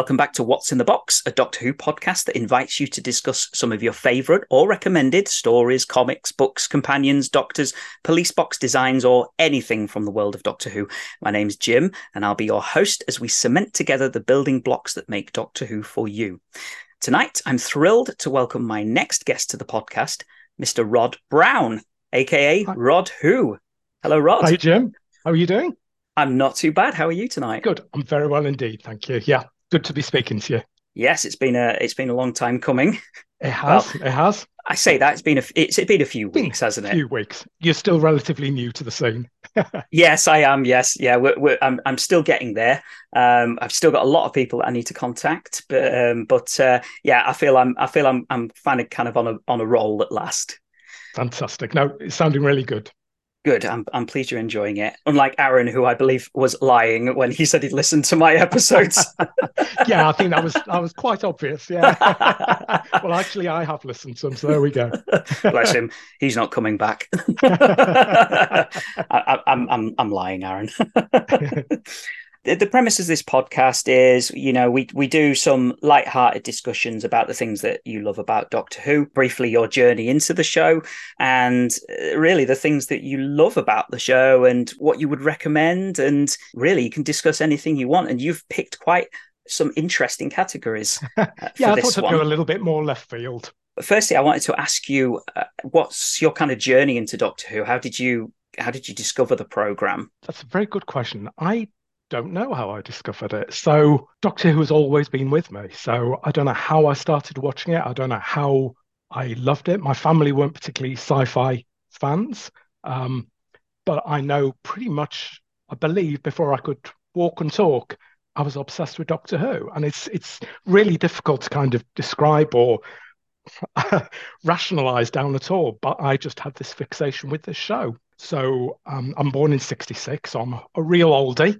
welcome back to What's in the Box, a Doctor Who podcast that invites you to discuss some of your favourite or recommended stories, comics, books, companions, doctors, police box designs, or anything from the world of Doctor Who. My name's Jim, and I'll be your host as we cement together the building blocks that make Doctor Who for you. Tonight, I'm thrilled to welcome my next guest to the podcast, Mr. Rod Brown, a.k.a. Hi. Rod Who. Hello, Rod. Hi, Jim. How are you doing? I'm not too bad. How are you tonight? Good. I'm very well indeed. Thank you. Yeah. Good to be speaking to you. Yes, it's been a long time coming. It has. Well, it has. I say that it's been a few weeks, hasn't it? A few weeks. You're still relatively new to the scene. Yes, I am. Yes, yeah. I'm still getting there. I've still got a lot of people that I need to contact, but I feel I'm kind of on a roll at last. Fantastic. No, it's sounding really good. Good. I'm pleased you're enjoying it. Unlike Aaron, who I believe was lying when he said he'd listened to my episodes. Yeah, I think that was quite obvious. Yeah. Well, actually, I have listened to him, so there we go. Bless him. He's not coming back. I'm lying, Aaron. The premise of this podcast is, you know, we do some light-hearted discussions about the things that you love about Doctor Who, briefly your journey into the show, and really the things that you love about the show and what you would recommend. And really, you can discuss anything you want. And you've picked quite some interesting categories. Yeah, I thought I'd go a little bit more left field. But firstly, I wanted to ask you, what's your kind of journey into Doctor Who? How did you discover the programme? That's a very good question. I don't know how I discovered it. So Doctor Who has always been with me. So I don't know how I started watching it. I don't know how I loved it. My family weren't particularly sci-fi fans. But I know pretty much, I believe, before I could walk and talk, I was obsessed with Doctor Who. And it's really difficult to kind of describe or rationalise down at all. But I just had this fixation with this show. So I'm born in 1966, so I'm a real oldie.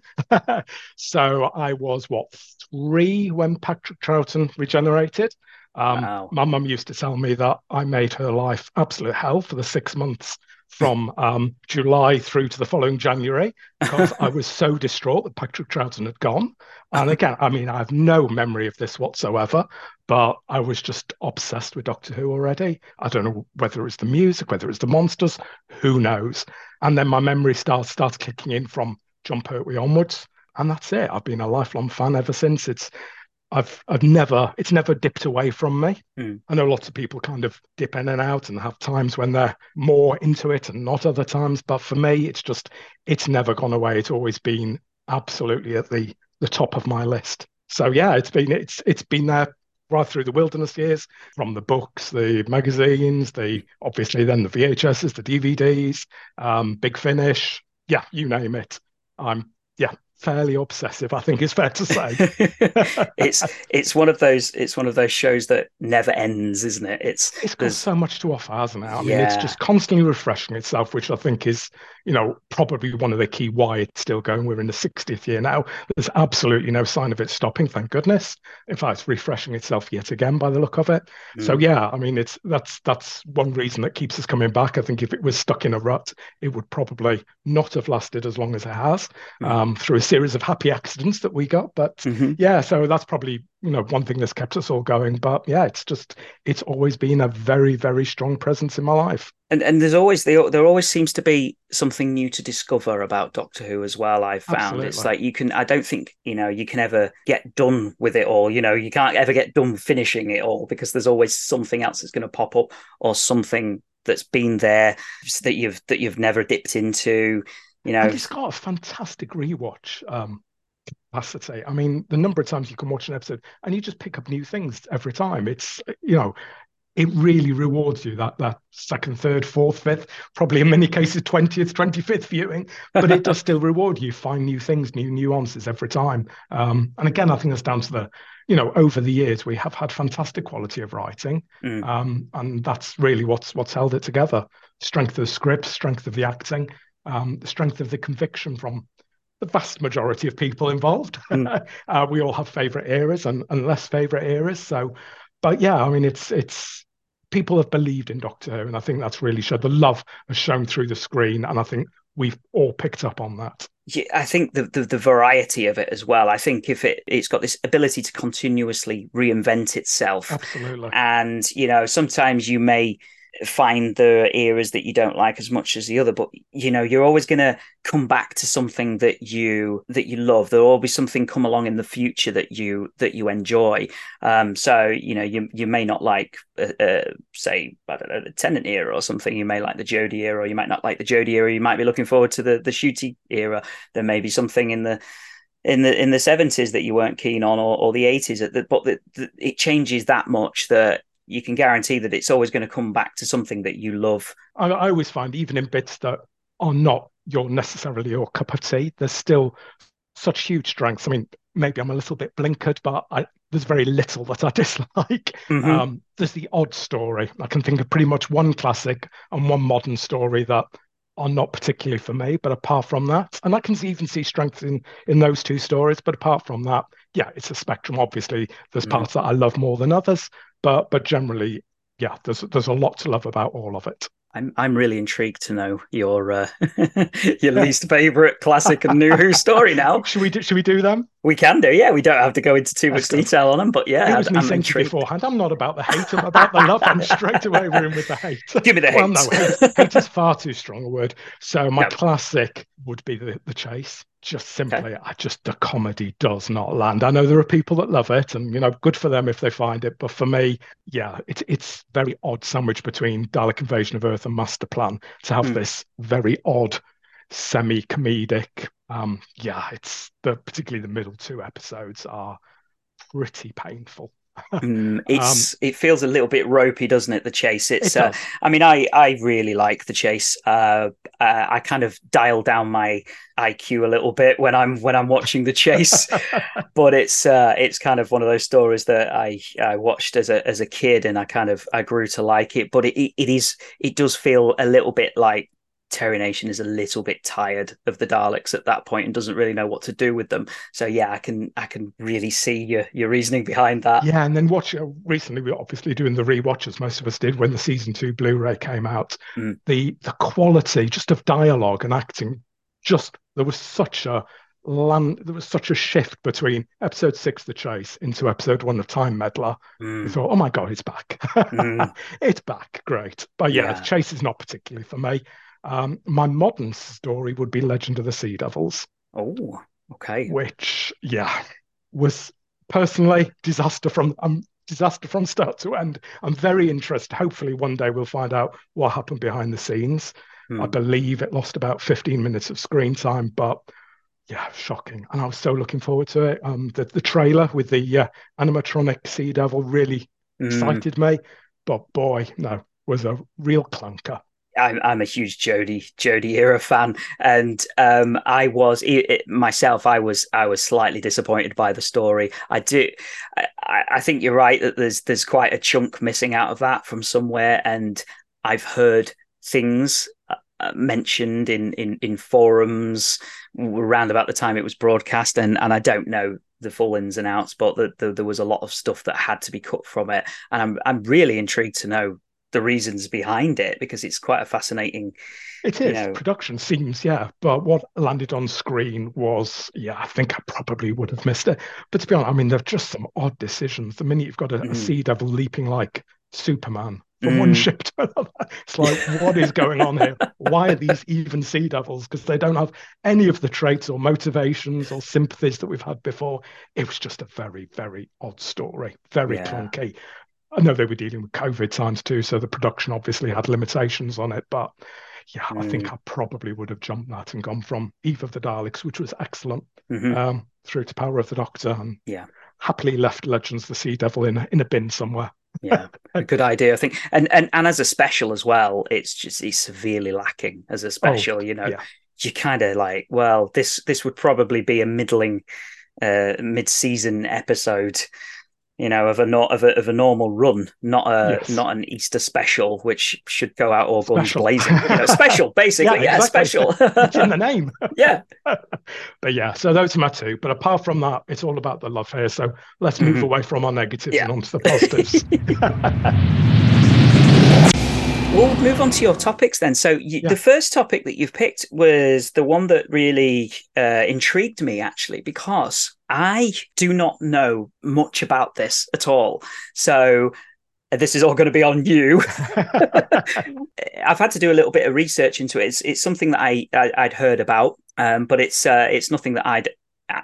So I was, 3 when Patrick Troughton regenerated. Wow. My mum used to tell me that I made her life absolute hell for the 6 months from July through to the following January, because I was so distraught that Patrick Troughton had gone. And again, I mean, I have no memory of this whatsoever, but I was just obsessed with Doctor Who already. I don't know whether it was the music, whether it was the monsters, who knows. And then my memory starts kicking in from John Pertwee onwards, and that's it. I've been a lifelong fan ever since. It's never dipped away from me. Mm. I know lots of people kind of dip in and out and have times when they're more into it and not other times, but for me, it's never gone away. It's always been absolutely at the top of my list. So yeah, it's been there right through the wilderness years, from the books, the magazines, obviously then the VHSs, the DVDs, Big Finish, yeah, you name it. Fairly obsessive, I think it's fair to say. it's one of those shows that never ends, isn't it? It's got so much to offer, hasn't it? I mean, it's just constantly refreshing itself, which I think is, you know, probably one of the key why it's still going. We're in the 60th year now. There's absolutely no sign of it stopping, thank goodness. In fact, it's refreshing itself yet again by the look of it. Mm. So yeah, I mean, that's one reason that keeps us coming back. I think if it was stuck in a rut, it would probably not have lasted as long as it has. Mm. Through a series of happy accidents that we got, but mm-hmm. Yeah, so that's probably, you know, one thing that's kept us all going. But yeah, it's always been a very, very strong presence in my life. And there always seems to be something new to discover about Doctor Who as well, I've found. Absolutely. It's like I don't think, you know, you can ever get done with it all. You know, you can't ever get done finishing it all, because there's always something else that's going to pop up, or something that's been there that you've never dipped into. You know, and it's got a fantastic rewatch capacity. I mean, the number of times you can watch an episode and you just pick up new things every time. It's, you know, it really rewards you, that second, third, fourth, fifth, probably in many cases 20th, 25th viewing, but it does still reward you. Find new things, new nuances every time. And again, I think that's down to the, you know, over the years we have had fantastic quality of writing, and that's really what's held it together. Strength of the script, strength of the acting. The strength of the conviction from the vast majority of people involved. Mm. We all have favourite eras and less favourite eras. So, but yeah, I mean, it's people have believed in Doctor Who, and I think that's really showed. The love has shown through the screen, and I think we've all picked up on that. I think the variety of it as well. I think if it's got this ability to continuously reinvent itself. Absolutely. And, you know, sometimes you may find the eras that you don't like as much as the other, but, you know, you're always going to come back to something that you love. There'll always be something come along in the future that you enjoy. So, you know, you may not like, say, I don't know, the Tenant era or something. You may like the Jodie era, or you might not like the Jodie era. You might be looking forward to the Shooty era. There may be something in the 70s that you weren't keen on, or the 80s, but it changes that much that you can guarantee that it's always going to come back to something that you love. I always find, even in bits that are not necessarily your cup of tea, there's still such huge strengths. I mean, maybe I'm a little bit blinkered, but there's very little that I dislike. Mm-hmm. There's the odd story. I can think of pretty much one classic and one modern story that are not particularly for me, but apart from that, and I can even see strengths in those two stories, but apart from that, yeah, it's a spectrum. Obviously, there's parts that I love more than others, but generally, yeah, there's a lot to love about all of it. I'm really intrigued to know your your least favourite classic and New Who story now. Should we do them? We can do, yeah. We don't have to go into too much detail on them, but yeah, I'm intrigued beforehand. I'm not about the hate, I'm about the love. I'm straight away in with the hate. Give me the hate. Well, no, hate is far too strong a word. So my classic would be the Chase. Just simply, the comedy does not land. I know there are people that love it, and, you know, good for them if they find it. But for me, yeah, it's very odd sandwich between Dalek Invasion of Earth and Master Plan to have this very odd semi-comedic. It's particularly the middle two episodes are pretty painful. It feels a little bit ropey, doesn't it, the Chase? It does. I mean, I really like the Chase. I kind of dial down my IQ a little bit when I'm watching the Chase, but it's kind of one of those stories that I watched as a kid, and I grew to like it. But it does feel a little bit like Terry Nation is a little bit tired of the Daleks at that point and doesn't really know what to do with them. So yeah, I can really see your reasoning behind that. Yeah, and then recently we were obviously doing the rewatch, as most of us did when the season 2 Blu-ray came out. The quality just of dialogue and acting, just there was such a shift between episode 6, The Chase, into episode 1 of Time Meddler. We thought, oh my God, it's back. It's back, great. But yeah, The Chase is not particularly for me. My modern story would be Legend of the Sea Devils. Oh, okay. Which, yeah, was personally disaster from start to end. I'm very interested. Hopefully one day we'll find out what happened behind the scenes. I believe it lost about 15 minutes of screen time, but yeah, shocking. And I was so looking forward to it. The trailer with the animatronic Sea Devil really excited me, but boy, no, was a real clunker. I'm a huge Jodie era fan, and I was slightly disappointed by the story. I think you're right that there's quite a chunk missing out of that from somewhere, and I've heard things mentioned in forums around about the time it was broadcast, and I don't know the full ins and outs, but there was a lot of stuff that had to be cut from it, and I'm really intrigued to know the reasons behind it, because it's quite a fascinating. It is, you know, production seems, but what landed on screen was, I think I probably would have missed it. But to be honest, I mean, there are just some odd decisions. The minute you've got a sea devil leaping like Superman from one ship to another, it's like, what is going on here? Why are these even sea devils? Because they don't have any of the traits or motivations or sympathies that we've had before. It was just a very, very odd story, very clunky. I know they were dealing with COVID times too, so the production obviously had limitations on it. But I think I probably would have jumped that and gone from Eve of the Daleks, which was excellent, through to Power of the Doctor, and happily left Legends of the Sea Devil in a bin somewhere. Yeah, a good idea, I think. And as a special as well, it's severely lacking as a special. You're kind of like, well, this would probably be a middling mid-season episode, you know, of a normal run, not an Easter special, which should go out all guns blazing. You know, special, basically, special. It's in the name. But yeah, so those are my two. But apart from that, it's all about the love here. So let's move away from our negatives and onto the positives. We'll move on to your topics then. So the first topic that you've picked was the one that really intrigued me, actually, because I do not know much about this at all. So this is all going to be on you. I've had to do a little bit of research into it. It's something that I'd heard about, but it's nothing that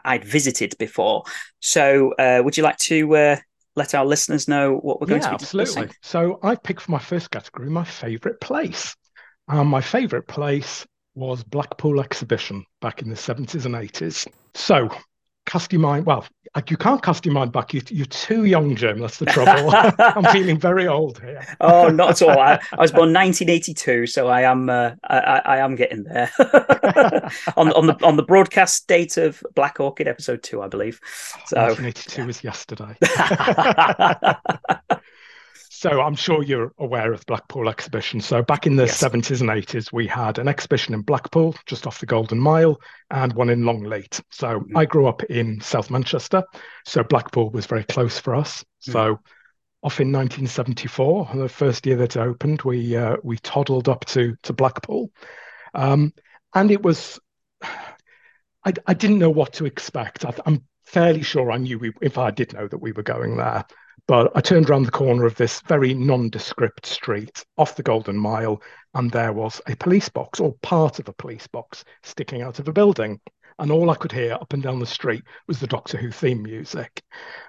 I'd visited before. So would you like to... let our listeners know what we're going to be discussing. Absolutely. So I picked for my first category my favourite place. My favourite place was Blackpool Exhibition back in the 70s and 80s. So cast your mind, well, you can't cast your mind back. You're too young, Jim. That's the trouble. I'm feeling very old here. Oh, not at all. I was born 1982, so I am getting there. on the broadcast date of Black Orchid episode 2, I believe. So 1982 was yesterday. So I'm sure you're aware of Blackpool Exhibition. So back in the 70s and 80s, we had an exhibition in Blackpool, just off the Golden Mile, and one in Longleat. So I grew up in South Manchester, so Blackpool was very close for us. So off in 1974, the first year that it opened, we toddled up to Blackpool. And it was... I didn't know what to expect. I'm fairly sure I knew, if I did know that we were going there. But I turned around the corner of this very nondescript street off the Golden Mile, and there was a police box, or part of a police box, sticking out of a building. And all I could hear up and down the street was the Doctor Who theme music.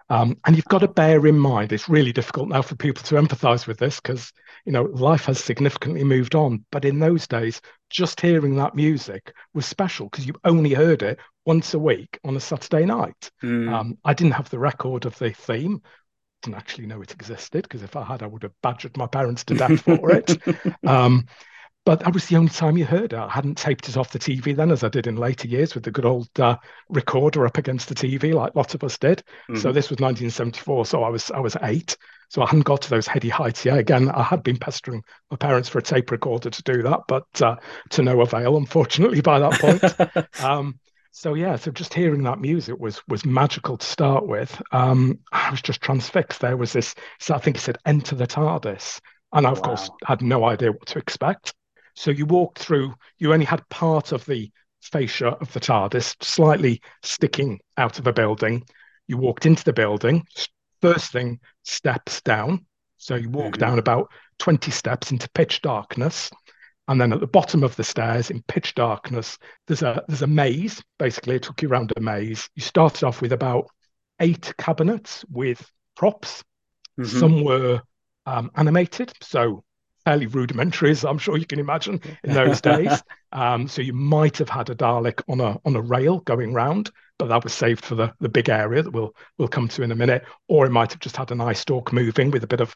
And you've got to bear in mind, it's really difficult now for people to empathise with this because, you know, life has significantly moved on. But in those days, just hearing that music was special because you only heard it once a week on a Saturday night. I didn't have the record of the theme. Didn't actually know it existed, because if I had, I would have badgered my parents to death for it. But that was the only time you heard it. I hadn't taped it off the TV then, as I did in later years with the good old recorder up against the TV, like lots of us did. So this was 1974, so I was 8, so I hadn't got to those heady heights yet. Again, I had been pestering my parents for a tape recorder to do that, but to no avail, unfortunately, by that point. So just hearing that music was magical to start with. I was just transfixed. There was this, so I think it said, "Enter the TARDIS." And I, of course, had no idea what to expect. So you walked through, you only had part of the fascia of the TARDIS, slightly sticking out of a building. You walked into the building, first thing, steps down. So you walk down about 20 steps into pitch darkness. And then at the bottom of the stairs, in pitch darkness, there's a maze. Basically, it took you around a maze. You started off with about 8 cabinets with props. Some were animated, so fairly rudimentary, as I'm sure you can imagine, in those days. So you might have had a Dalek on a rail going round, but that was saved for the big area that we'll come to in a minute. Or it might have just had an eye stalk moving with a bit of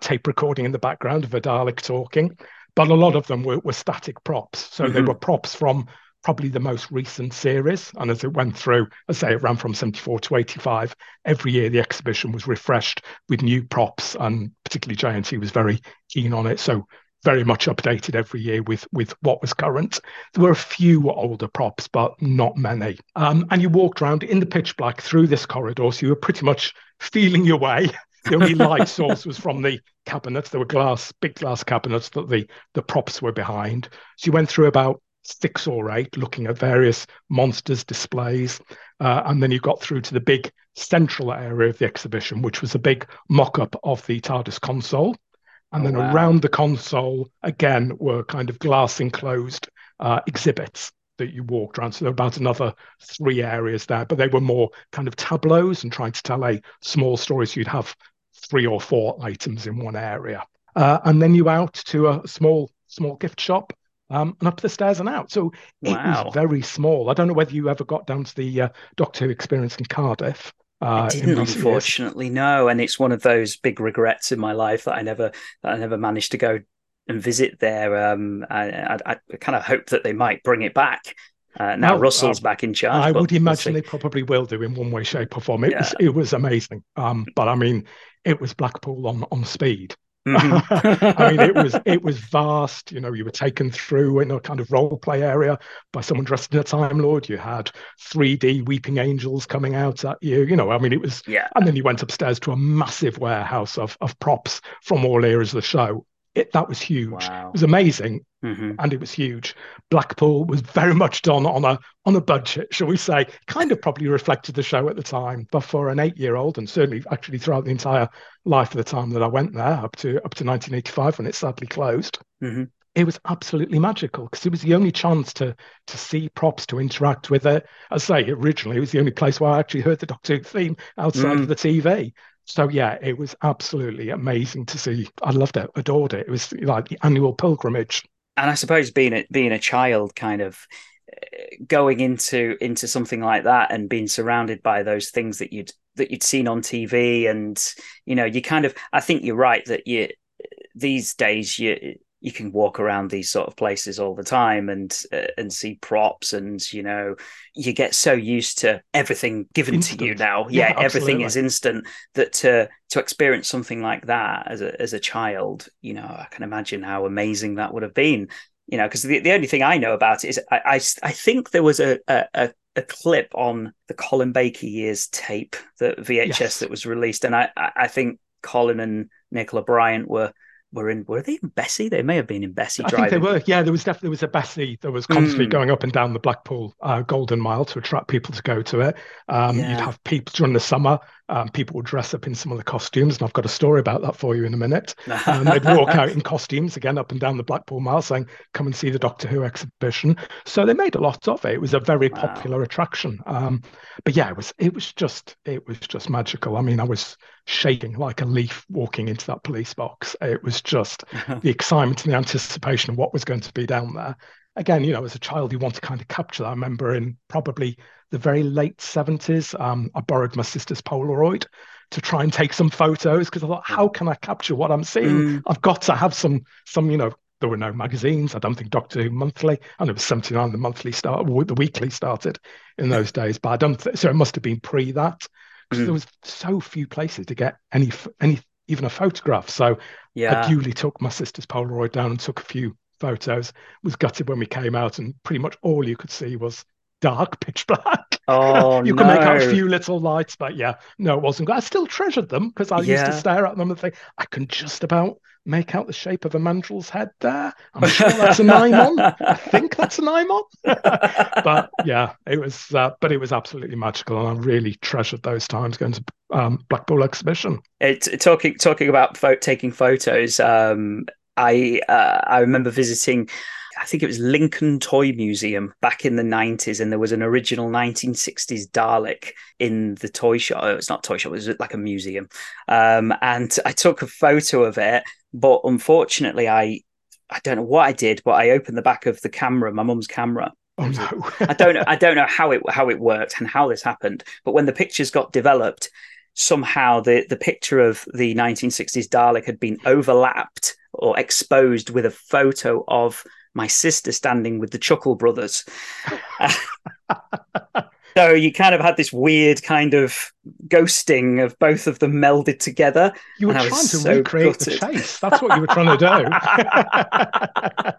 tape recording in the background of a Dalek talking. But a lot of them were static props. So they were props from probably the most recent series. And as it went through, as I say, it ran from 74 to 85. Every year, the exhibition was refreshed with new props. And particularly J&T was very keen on it. So very much updated every year with what was current. There were a few older props, but not many. And you walked around in the pitch black through this corridor. So you were pretty much feeling your way. The only light source was from the cabinets. There were big glass cabinets that the props were behind. So you went through about 6 or 8, looking at various monsters displays. And then you got through to the big central area of the exhibition, which was a big mock-up of the TARDIS console. And then around the console, again, were kind of glass-enclosed exhibits that you walked around. So there were about another 3 areas there, but they were more kind of tableaus and trying to tell a small story. So you'd have 3 or 4 items in one area. And then you out to a small gift shop and up the stairs and out. So it was very small. I don't know whether you ever got down to the Doctor Who Experience in Cardiff. I didn't, unfortunately, no. And it's one of those big regrets in my life that I never managed to go and visit there. I kind of hope that they might bring it back. Now Russell's back in charge. I would imagine they probably will do in one way, shape or form. It was amazing. But I mean, it was Blackpool on speed. I mean, it was vast. You know, you were taken through in a kind of role play area by someone dressed in a Time Lord. You had 3D Weeping Angels coming out at you. You know, I mean, it was. And then you went upstairs to a massive warehouse of props from all eras of the show. that was huge. Wow. It was amazing, and it was huge. Blackpool was very much done on a budget, shall we say, kind of probably reflected the show at the time. But for an 8-year-old, and certainly actually throughout the entire life of the time that I went there, up to 1985 when it sadly closed, it was absolutely magical, because it was the only chance to see props, to interact with it. As I say, originally it was the only place where I actually heard the Doctor Who theme outside of the TV. So, yeah, it was absolutely amazing to see. I loved it, adored it. It was like the annual pilgrimage. And I suppose being a child, kind of going into something like that and being surrounded by those things that you'd seen on TV, and, you know, you kind of, I think you're right that these days you can walk around these sort of places all the time and see props, and, you know, you get so used to everything given to you now. Yeah, everything is instant, that to experience something like that as a child, you know, I can imagine how amazing that would have been, you know, because the only thing I know about it is I think there was a clip on the Colin Baker Years tape, the VHS that was released. And I think Colin and Nicola Bryant were they in Bessie? They may have been in Bessie driving. I think they were. Yeah, there was a Bessie that was constantly going up and down the Blackpool Golden Mile to attract people to go to it. You'd have people during the summer. People would dress up in some of the costumes, and I've got a story about that for you in a minute. And they'd walk out in costumes again up and down the Blackpool Mile, saying, "Come and see the Doctor Who exhibition." So they made a lot of it. It was a very popular attraction. But yeah, it was just magical. I mean, I was shaking like a leaf walking into that police box. It was just the excitement and the anticipation of what was going to be down there. Again, you know, as a child, you want to kind of capture that. I remember in probably the very late 70s, I borrowed my sister's Polaroid to try and take some photos, because I thought, how can I capture what I'm seeing? I've got to have some, you know, there were no magazines. I don't think Doctor Who Monthly, and it was 79, the weekly started in those days, but I don't think, so it must have been pre that, because there was so few places to get any even a photograph. So I duly took my sister's Polaroid down and took a few photos. Was gutted when we came out and pretty much all you could see was dark, pitch black. Oh, you could make out a few little lights, but it wasn't good. I still treasured them, because I used to stare at them and think, I can just about make out the shape of a mandrel's head there. I'm sure that's a Nymon. I think that's a Nymon. But yeah, it was absolutely magical, and I really treasured those times going to Blackpool Exhibition. It's talking about taking photos. I remember visiting, I think it was Lincoln Toy Museum back in the 90s, and there was an original 1960s Dalek in the toy shop. It's not a toy shop, it was like a museum. And I took a photo of it, but unfortunately, I don't know what I did, but I opened the back of the camera, my mum's camera. Oh no! I don't know how it worked and how this happened, but when the pictures got developed, somehow the picture of the 1960s Dalek had been overlapped or exposed with a photo of my sister standing with the Chuckle Brothers. So you kind of had this weird kind of ghosting of both of them melded together. You were trying to recreate the chase. That's what you were trying to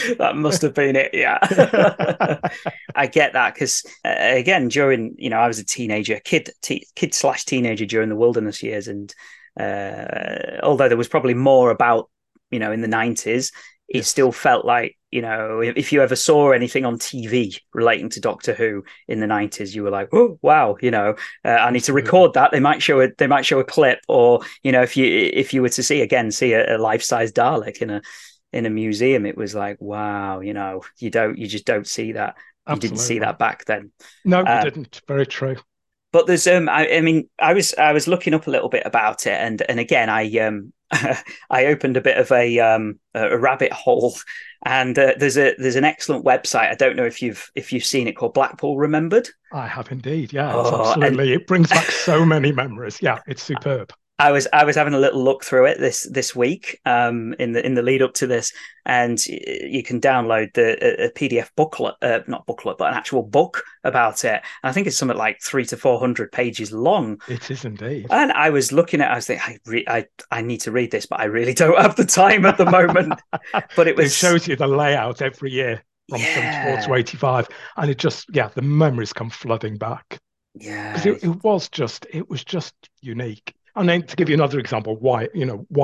do. That must have been it, yeah. I get that, because again, during, you know, I was a teenager, kid/teenager during the wilderness years, and although there was probably more about, you know, in the 90s, it still felt like, you know, if you ever saw anything on TV relating to Doctor Who in the 90s, you were like, oh wow, you know, I need to record that. They might show a clip, or, you know, if you were to see a life-size Dalek in a museum, it was like, wow, you know, you just don't see that. Absolutely. You didn't see that back then. No, you didn't. Very true. But there's, I was looking up a little bit about it, and again, I opened a bit of a rabbit hole, and there's an excellent website. I don't know if you've seen it, called Blackpool Remembered. I have indeed. Yeah, absolutely. It brings back so many memories. Yeah, it's superb. I was having a little look through it this week, in the lead up to this, and you can download a PDF booklet, but an actual book about it. And I think it's something like 300 to 400 pages long. It is indeed. And I was looking at, I was thinking, I need to read this, but I really don't have the time at the moment. But it shows you the layout every year from 74 to 85, and it just the memories come flooding back. Yeah, because it was just unique. And then to give you another example, why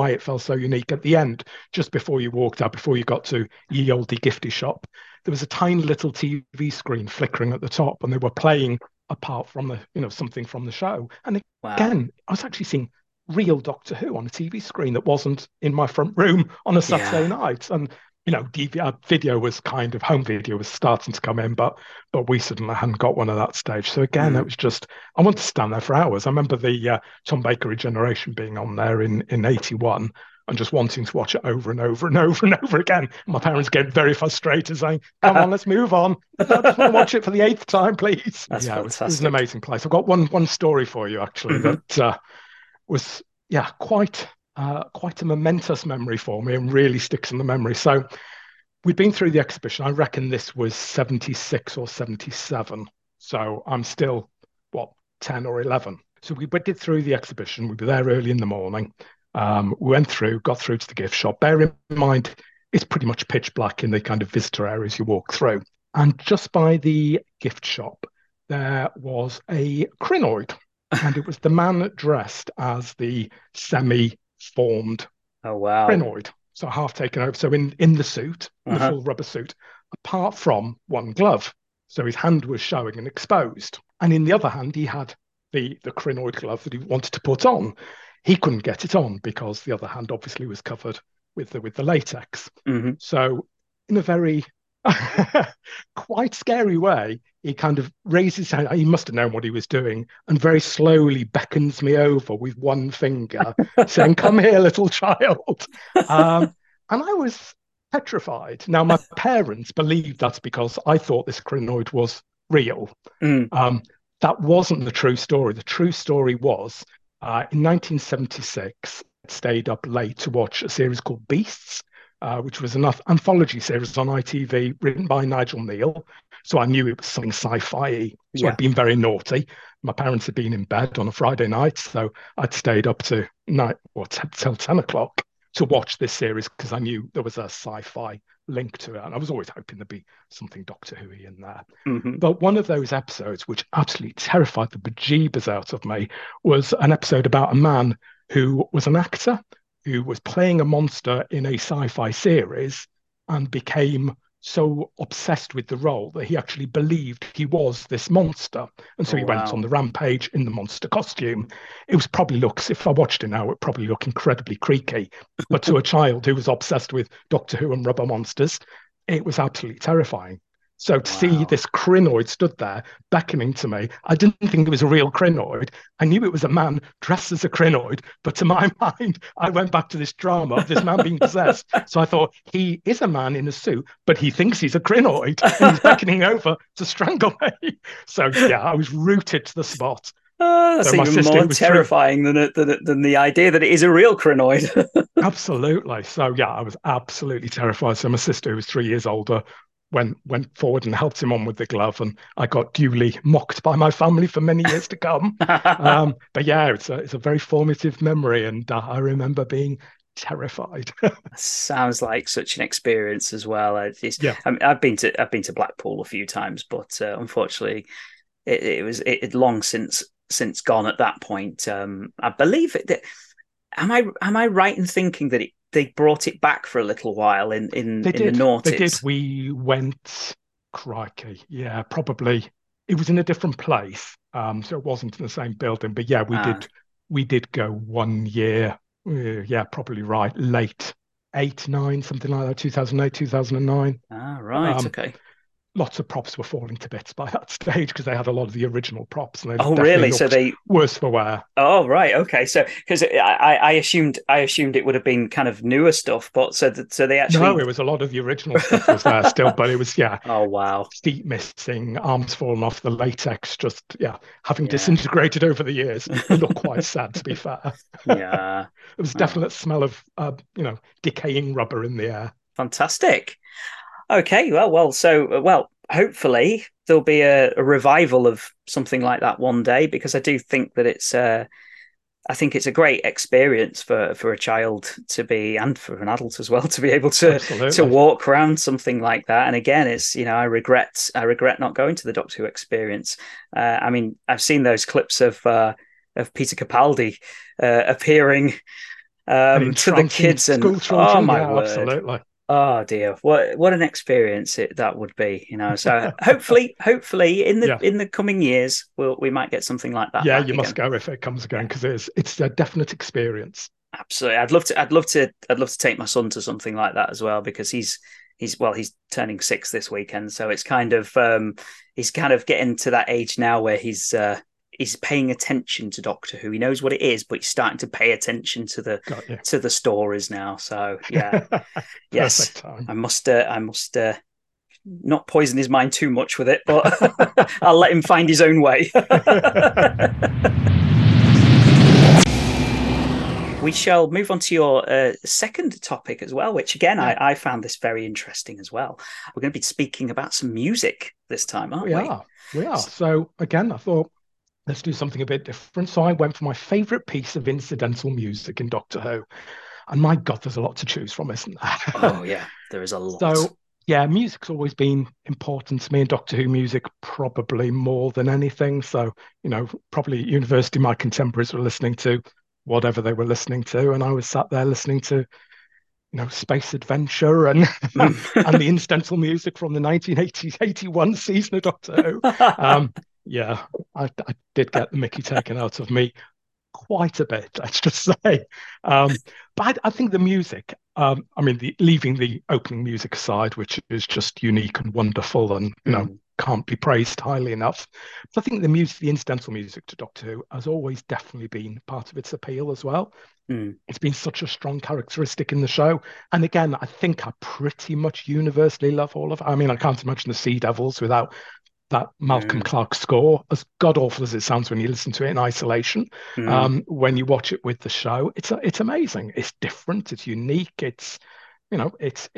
it felt so unique at the end, just before you walked out, before you got to Ye Olde Gifty Shop, there was a tiny little TV screen flickering at the top, and they were playing apart from the, something from the show. And again, wow, I was actually seeing real Doctor Who on a TV screen that wasn't in my front room on a Saturday night. And video was kind of, home video was starting to come in, but we suddenly hadn't got one at that stage. So again, it was just, I wanted to stand there for hours. I remember the Tom Baker Regeneration being on there in 81 and just wanting to watch it over and over and over and over again. My parents get very frustrated saying, come on, let's move on. I just want to watch it for the 8th time, please. That's fantastic. It was an amazing place. I've got one story for you, actually, that was, quite a momentous memory for me and really sticks in the memory. So we'd been through the exhibition. I reckon this was 76 or 77. So I'm still, 10 or 11. So we did through the exhibition. We were there early in the morning. We got through to the gift shop. Bear in mind, it's pretty much pitch black in the kind of visitor areas you walk through. And just by the gift shop, there was a crinoid. And it was the man dressed as the semi-formed crinoid, so half taken over, so in the suit, the full rubber suit, apart from one glove, so his hand was showing and exposed, and in the other hand he had the crinoid glove that he wanted to put on. He couldn't get it on because the other hand obviously was covered with the latex. So in a very quite scary way, he kind of raises his hand. He must have known what he was doing, and very slowly beckons me over with one finger, saying, "Come here, little child." And I was petrified. Now, my parents believed that's because I thought this crinoid was real. That wasn't the true story. The true story was in 1976, I stayed up late to watch a series called Beasts, which was an anthology series on ITV written by Nigel Neal. So I knew it was something sci-fi-y. So I'd been very naughty. My parents had been in bed on a Friday night, so I'd stayed up to night, till 10 o'clock to watch this series because I knew there was a sci-fi link to it. And I was always hoping there'd be something Doctor Who-y in there. But one of those episodes, which absolutely terrified the bejeebers out of me, was an episode about a man who was an actor, who was playing a monster in a sci-fi series and became so obsessed with the role that he actually believed he was this monster. And so he went on the rampage in the monster costume. It was probably looks, if I watched it now, it would probably look incredibly creaky. But to a child who was obsessed with Doctor Who and rubber monsters, it was absolutely terrifying. So to see this crinoid stood there beckoning to me, I didn't think it was a real crinoid. I knew it was a man dressed as a crinoid, but to my mind, I went back to this drama of this man being possessed. So I thought, he is a man in a suit, but he thinks he's a crinoid, and he's beckoning over to strangle me. So I was rooted to the spot. That's so even more terrifying than the idea that it is a real crinoid. Absolutely. So I was absolutely terrified. So my sister, who was 3 years older, went forward and helped him on with the glove, and I got duly mocked by my family for many years to come. But it's a very formative memory, and I remember being terrified. Sounds like such an experience as well. I mean, I've been to Blackpool a few times, but unfortunately, it had long since gone at that point. I believe it. Am I right in thinking that they brought it back for a little while in the noughties? They did. We went, crikey, probably. It was in a different place, so it wasn't in the same building. But we did. We did go 1 year. Probably right. Late 8, 9, something like that. 2008, 2009. Ah, right. Okay. Lots of props were falling to bits by that stage because they had a lot of the original props. And oh, really? So they worse for wear. Oh, right. Okay. So because I assumed it would have been kind of newer stuff, but so they actually it was a lot of the original stuff was there still, but it was Oh wow. Feet missing, arms falling off, the latex just having disintegrated over the years. It looked quite sad, to be fair. Yeah, it was definite smell of decaying rubber in the air. Fantastic. Okay, well, hopefully there'll be a revival of something like that one day, because I do think that it's a great experience for a child to be, and for an adult as well, to be able to Absolutely. To walk around something like that. And again, it's I regret not going to the Doctor Who experience. I mean, I've seen those clips of of Peter Capaldi appearing to the kids, and oh my word, absolutely. Oh dear, what an experience that would be, you know. So hopefully in the coming years we might get something like that. Yeah, you must go if it comes again, because it's a definite experience. Absolutely, I'd love to take my son to something like that as well, because he's turning 6 this weekend, so it's kind of he's kind of getting to that age now where he's paying attention to Doctor Who. He knows what it is, but he's starting to pay attention to the stories now. So yeah, yes, I must not poison his mind too much with it, but I'll let him find his own way. We shall move on to your second topic as well, which again, I found this very interesting as well. We're going to be speaking about some music this time, aren't we? We are. So again, I thought, let's do something a bit different. So I went for my favourite piece of incidental music in Doctor Who. And my God, there's a lot to choose from, isn't there? Oh, yeah, there is a lot. So, yeah, music's always been important to me, and Doctor Who music probably more than anything. So, you know, probably at university, my contemporaries were listening to whatever they were listening to. And I was sat there listening to, you know, space adventure and and the incidental music from the 1981 season of Doctor Who. Yeah, I did get the Mickey taken out of me quite a bit, let's just say. But I think the music, leaving the opening music aside, which is just unique and wonderful and, you know, can't be praised highly enough. But I think the music, the incidental music to Doctor Who has always definitely been part of its appeal as well. It's been such a strong characteristic in the show. And again, I think I pretty much universally love all of it. I mean, I can't imagine the Sea Devils without that Malcolm Clarke score, as god-awful as it sounds when you listen to it in isolation, when you watch it with the show, it's amazing. It's different, it's unique, it's, you know, it's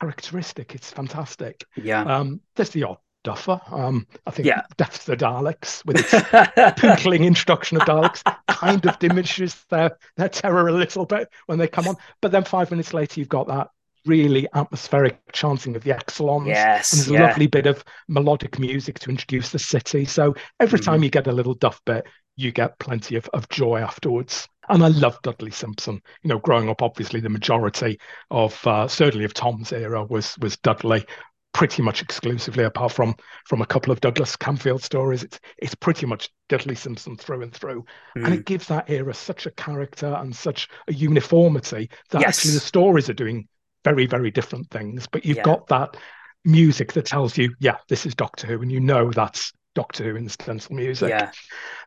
characteristic, it's fantastic. Yeah. There's the odd duffer. I think Death's the Daleks, with its pootling introduction of Daleks, kind of diminishes their terror a little bit when they come on. But then 5 minutes later, you've got that really atmospheric chanting of the Exelons. Yes, and there's a lovely bit of melodic music to introduce the city. So every time you get a little duff bit, you get plenty of joy afterwards. And I love Dudley Simpson. You know, growing up, obviously, the majority of, certainly of Tom's era, was Dudley, pretty much exclusively, apart from a couple of Douglas Camfield stories. It's pretty much Dudley Simpson through and through. And it gives that era such a character and such a uniformity that actually the stories are doing very, very different things, but you've got that music that tells you, yeah, this is Doctor Who, and you know that's Doctor Who incidental music. Yeah.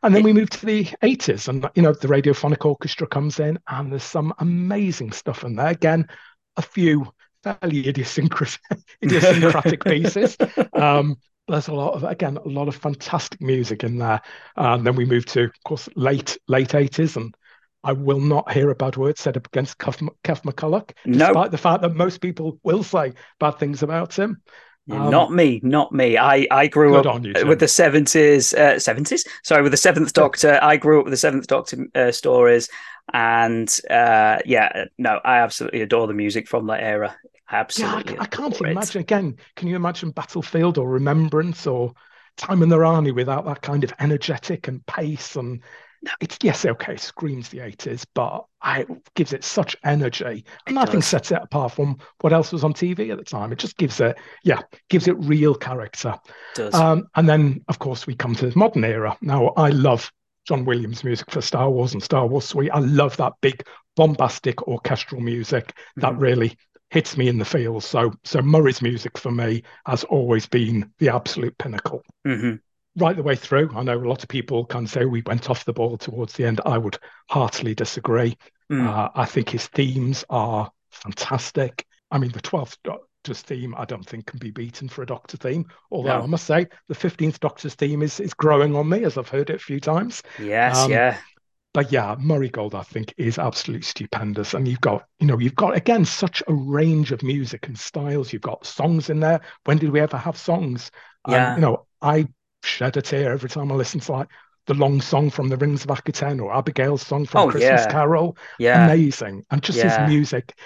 And then we move to the 80s, and, you know, the Radiophonic Orchestra comes in, and there's some amazing stuff in there. Again, a few fairly idiosyncratic pieces. There's a lot of fantastic music in there. And then we move to, of course, late 80s, and I will not hear a bad word said against Kev McCulloch, despite the fact that most people will say bad things about him. Not me. I grew up with the 70s. Sorry, with the Seventh Doctor. I grew up with the Seventh Doctor stories. And I absolutely adore the music from that era. Absolutely. Yeah, I can't imagine. Again, can you imagine Battlefield or Remembrance or Time in the Rani without that kind of energetic and pace and... It screams the 80s, but it gives it such energy. And I think sets it apart from what else was on TV at the time. It just gives it real character. It does. And then, of course, we come to the modern era. Now, I love John Williams' music for Star Wars and Star Wars Suite. I love that big, bombastic orchestral music that really hits me in the feels. So Murray's music for me has always been the absolute pinnacle. Mm-hmm. Right the way through. I know a lot of people can say we went off the ball towards the end. I would heartily disagree. I think his themes are fantastic. I mean, the 12th Doctor's theme, I don't think, can be beaten for a Doctor theme. Although I must say, the 15th Doctor's theme is growing on me, as I've heard it a few times. Yes, But yeah, Murray Gold, I think, is absolutely stupendous. And you've got again, such a range of music and styles. You've got songs in there. When did we ever have songs? I shed a tear every time I listen to like the long song from The Rings of Aquitaine or Abigail's song from Christmas Carol. Yeah. Amazing. And just his music.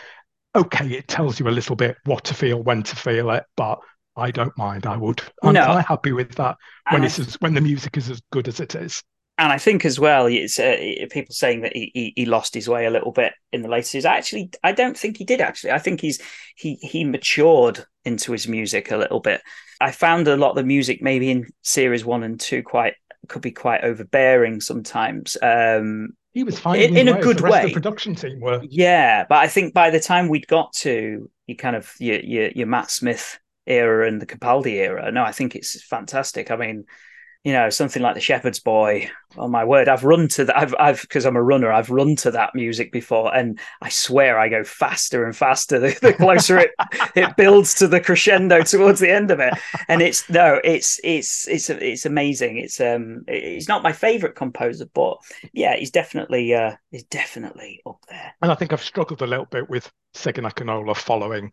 Okay, it tells you a little bit what to feel, when to feel it, but I don't mind. I'm quite happy with that when the music is as good as it is. And I think as well, it's people saying that he lost his way a little bit in the later season. Actually, I don't think he did. Actually, I think he matured into his music a little bit. I found a lot of the music maybe in series 1 and 2 could be quite overbearing sometimes. He was fine in a good way. The production team were, yeah. But I think by the time we'd got to your Matt Smith era and the Capaldi era, no, I think it's fantastic. I mean, you know, something like The Shepherd's Boy. Oh my word! I've run to that. I've because I'm a runner. I've run to that music before, and I swear I go faster and faster the closer it builds to the crescendo towards the end of it. And it's amazing. It's not my favorite composer, but yeah, he's definitely up there. And I think I've struggled a little bit with Segun Akinola following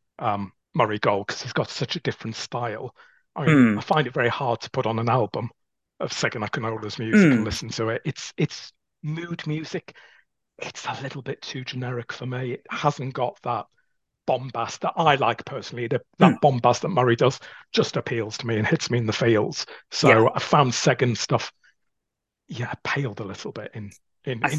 Murray Gold because he's got such a different style. I mean, I find it very hard to put on an album of Segun Akinola's music and listen to it. It's mood music. It's a little bit too generic for me. It hasn't got that bombast that I like personally. That bombast that Murray does just appeals to me and hits me in the feels. So yeah. I found Segun stuff, paled a little bit in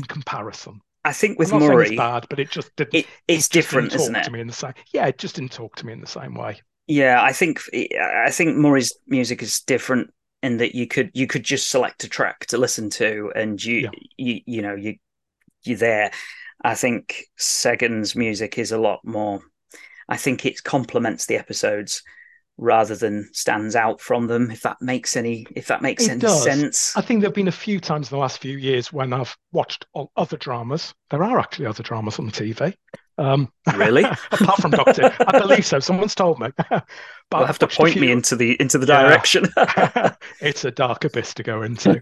comparison. I think with Murray, it's bad, but it just didn't. It's different, isn't it? To me in the same, it just didn't talk to me in the same way. Yeah, I think Murray's music is different. And that you could just select a track to listen to, and you're there. I think Segun's music is a lot more. I think it complements the episodes rather than stands out from them. If that makes sense. I think there've been a few times in the last few years when I've watched other dramas. There are actually other dramas on TV. Really? Apart from Doctor, I believe so. Someone's told me. But I'll have to point me into the direction. It's a dark abyss to go into.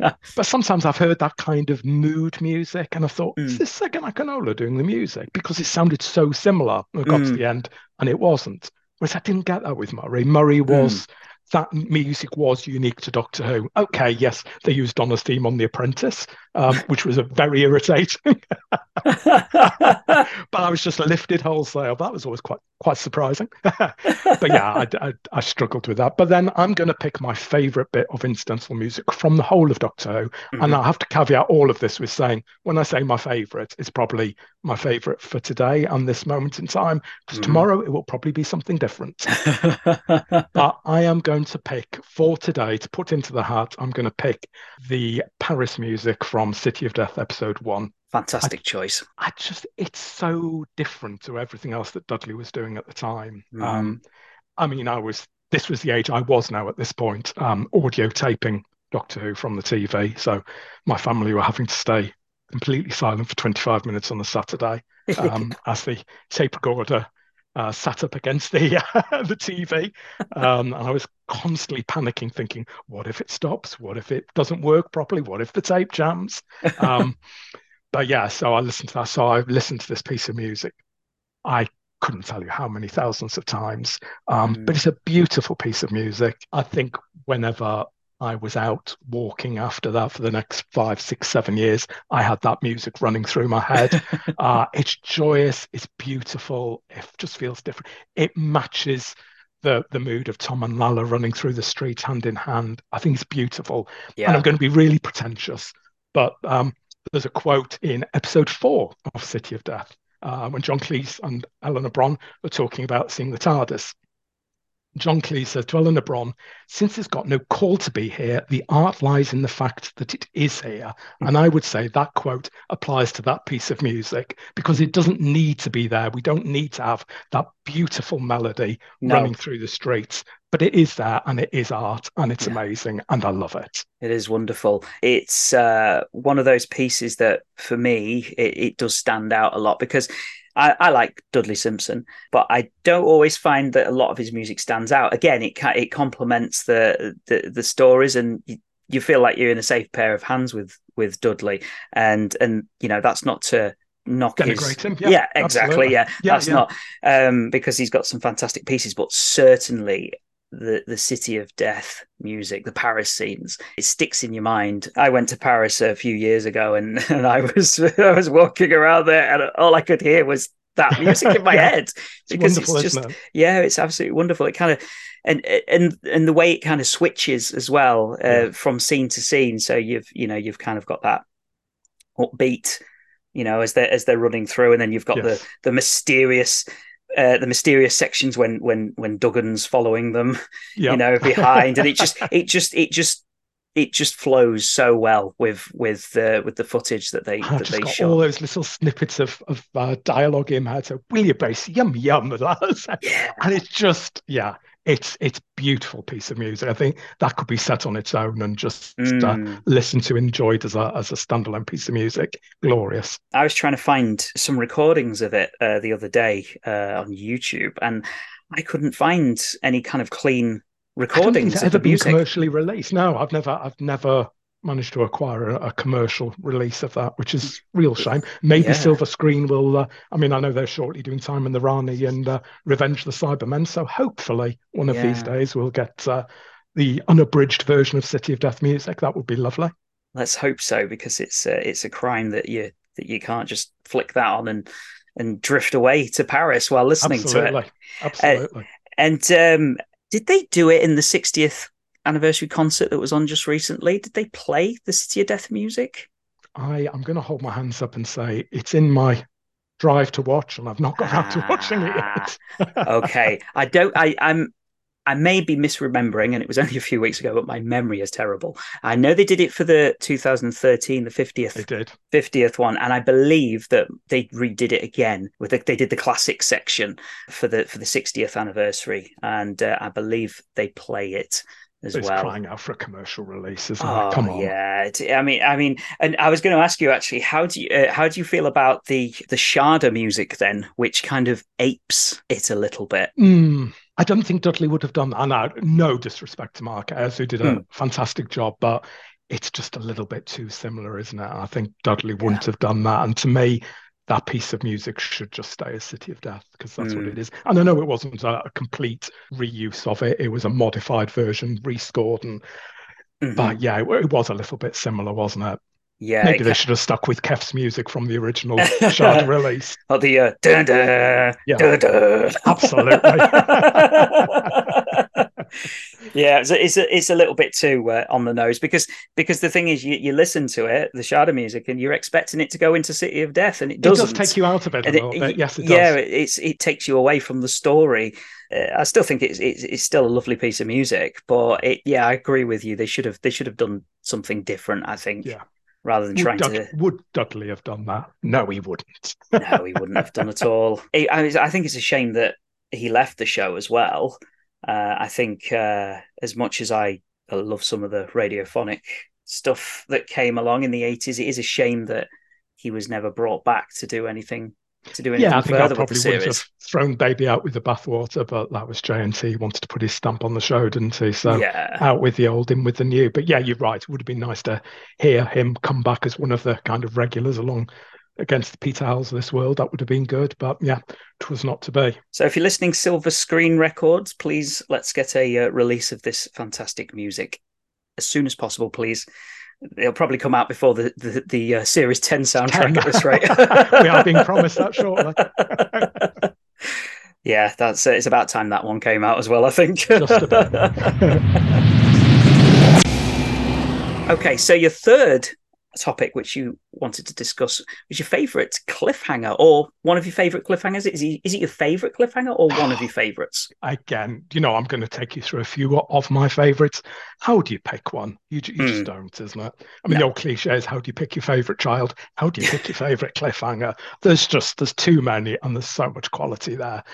But sometimes I've heard that kind of mood music, and I thought, is this Segun Akinola doing the music? Because it sounded so similar. I got to the end, and it wasn't. Whereas I didn't get that with Murray. Murray was that music was unique to Doctor Who. Okay, yes, they used Donna's theme on The Apprentice, which was very irritating. But I was just lifted wholesale. That was always quite surprising. But yeah, I struggled with that. But then I'm going to pick my favourite bit of incidental music from the whole of Doctor Who. Mm-hmm. And I have to caveat all of this with saying, when I say my favourite, it's probably my favourite for today and this moment in time, because tomorrow it will probably be something different. But I am going to pick for today, to put into the hat, I'm going to pick the Paris music from City of Death episode 1. Fantastic choice. It's so different to everything else that Dudley was doing at the time. I mean, this was the age I was now at this point, audio taping Doctor Who from the TV. So my family were having to stay completely silent for 25 minutes on a Saturday as the tape recorder sat up against the TV. And I was constantly panicking, thinking, what if it stops? What if it doesn't work properly? What if the tape jams? But yeah, so I listened to that. So I listened to this piece of music. I couldn't tell you how many thousands of times, but it's a beautiful piece of music. I think whenever I was out walking after that for the next 5, 6, 7 years, I had that music running through my head. It's joyous. It's beautiful. It just feels different. It matches the mood of Tom and Lalla running through the street hand in hand. I think it's beautiful. Yeah. And I'm going to be really pretentious, but... there's a quote in episode 4 of City of Death when John Cleese and Eleanor Bron are talking about seeing the TARDIS. John Cleese says to Eleanor Bron, since it's got no call to be here, the art lies in the fact that it is here. And I would say that quote applies to that piece of music because it doesn't need to be there. We don't need to have that beautiful melody running through the streets. But it is there, and it is art, and it's amazing, and I love it. It is wonderful. It's one of those pieces that, for me, it does stand out a lot because I like Dudley Simpson, but I don't always find that a lot of his music stands out. Again, it complements the stories, and you feel like you're in a safe pair of hands with Dudley, and you know that's not to knock denigrate him. Yeah, exactly. Absolutely. Yeah, that's not because he's got some fantastic pieces, but certainly. The City of Death music, the Paris scenes, it sticks in your mind. I went to Paris a few years ago and I was walking around there and all I could hear was that music in my head. It's wonderful, isn't it? Yeah, it's absolutely wonderful. It kind of and the way it kind of switches as well from scene to scene. So you've kind of got that upbeat, as they're running through, and then you've got the mysterious sections when Duggan's following them, behind, and it just flows so well with the footage that they shot. All those little snippets of dialogue in there. So, will you, Bessie? Yum yum. And it's just it's beautiful piece of music. I think that could be set on its own and just listened to, enjoyed as a standalone piece of music. Glorious. I was trying to find some recordings of it the other day on YouTube, and I couldn't find any kind of clean recordings. It's ever been commercially released. No, I've never managed to acquire a commercial release of that, which is real shame. Maybe Silver Screen will. I know they're shortly doing Time in the Rani and Revenge of the Cybermen. So hopefully, one of these days, we'll get the unabridged version of City of Death music. That would be lovely. Let's hope so, because it's a crime that you can't just flick that on and drift away to Paris while listening to it. Absolutely. Did they do it in the 60th anniversary concert that was on just recently? Did they play the City of Death music? I'm going to hold my hands up and say it's in my drive to watch, and I've not got around to watching it yet. Okay, I may be misremembering, and it was only a few weeks ago, but my memory is terrible. I know they did it for the 2013, the 50th one, and I believe that they redid it again. They did the classic section for the 60th anniversary, and I believe they play it as well. It's crying out for a commercial release, isn't it? Come on, yeah. I mean, and I was going to ask you actually, how do you feel about the Sharda music then, which kind of apes it a little bit? I don't think Dudley would have done that. And no disrespect to Mark Ayres, who did a fantastic job, but it's just a little bit too similar, isn't it? I think Dudley wouldn't have done that. And to me, that piece of music should just stay as City of Death, because that's what it is. And I know it wasn't a complete reuse of it. It was a modified version, rescored. But yeah, it was a little bit similar, wasn't it? Yeah, maybe they should have stuck with Kef's music from the original Sharda release. Or the dun dun dun dun. Absolutely. Yeah, it's a little bit too on the nose, because the thing is, you listen to it, the Sharda music, and you're expecting it to go into City of Death, and it doesn't. It does take you out of it a little bit. Yes, it does. Yeah, it takes you away from the story. I still think it's still a lovely piece of music, but I agree with you. They should have done something different, I think. Yeah. Rather than would Dudley have done that? No, he wouldn't. No, he wouldn't have done at all. I think it's a shame that he left the show as well. I think as much as I love some of the radiophonic stuff that came along in the 80s, it is a shame that he was never brought back to do anything. Yeah, I think I probably would have thrown baby out with the bathwater, but that was J&T. He wanted to put his stamp on the show, didn't he? So out with the old, in with the new. But yeah, you're right. It would have been nice to hear him come back as one of the kind of regulars along against the Peter Howells of this world. That would have been good, but yeah, it was not to be. So if you're listening, Silver Screen Records, please let's get a release of this fantastic music as soon as possible, please. It'll probably come out before the Series 10 soundtrack at this rate. We are being promised that shortly. Yeah, that's it's about time that one came out as well, I think. Just a bit. Okay, so your third topic, which you wanted to discuss, was your favourite cliffhanger, or one of your favourite cliffhangers. Is it your favourite cliffhanger or one of your favourites? Again, I'm going to take you through a few of my favourites. How do you pick one? You just don't, isn't it? I mean, the old cliche is, how do you pick your favourite child? How do you pick your favourite cliffhanger? There's too many, and there's so much quality there.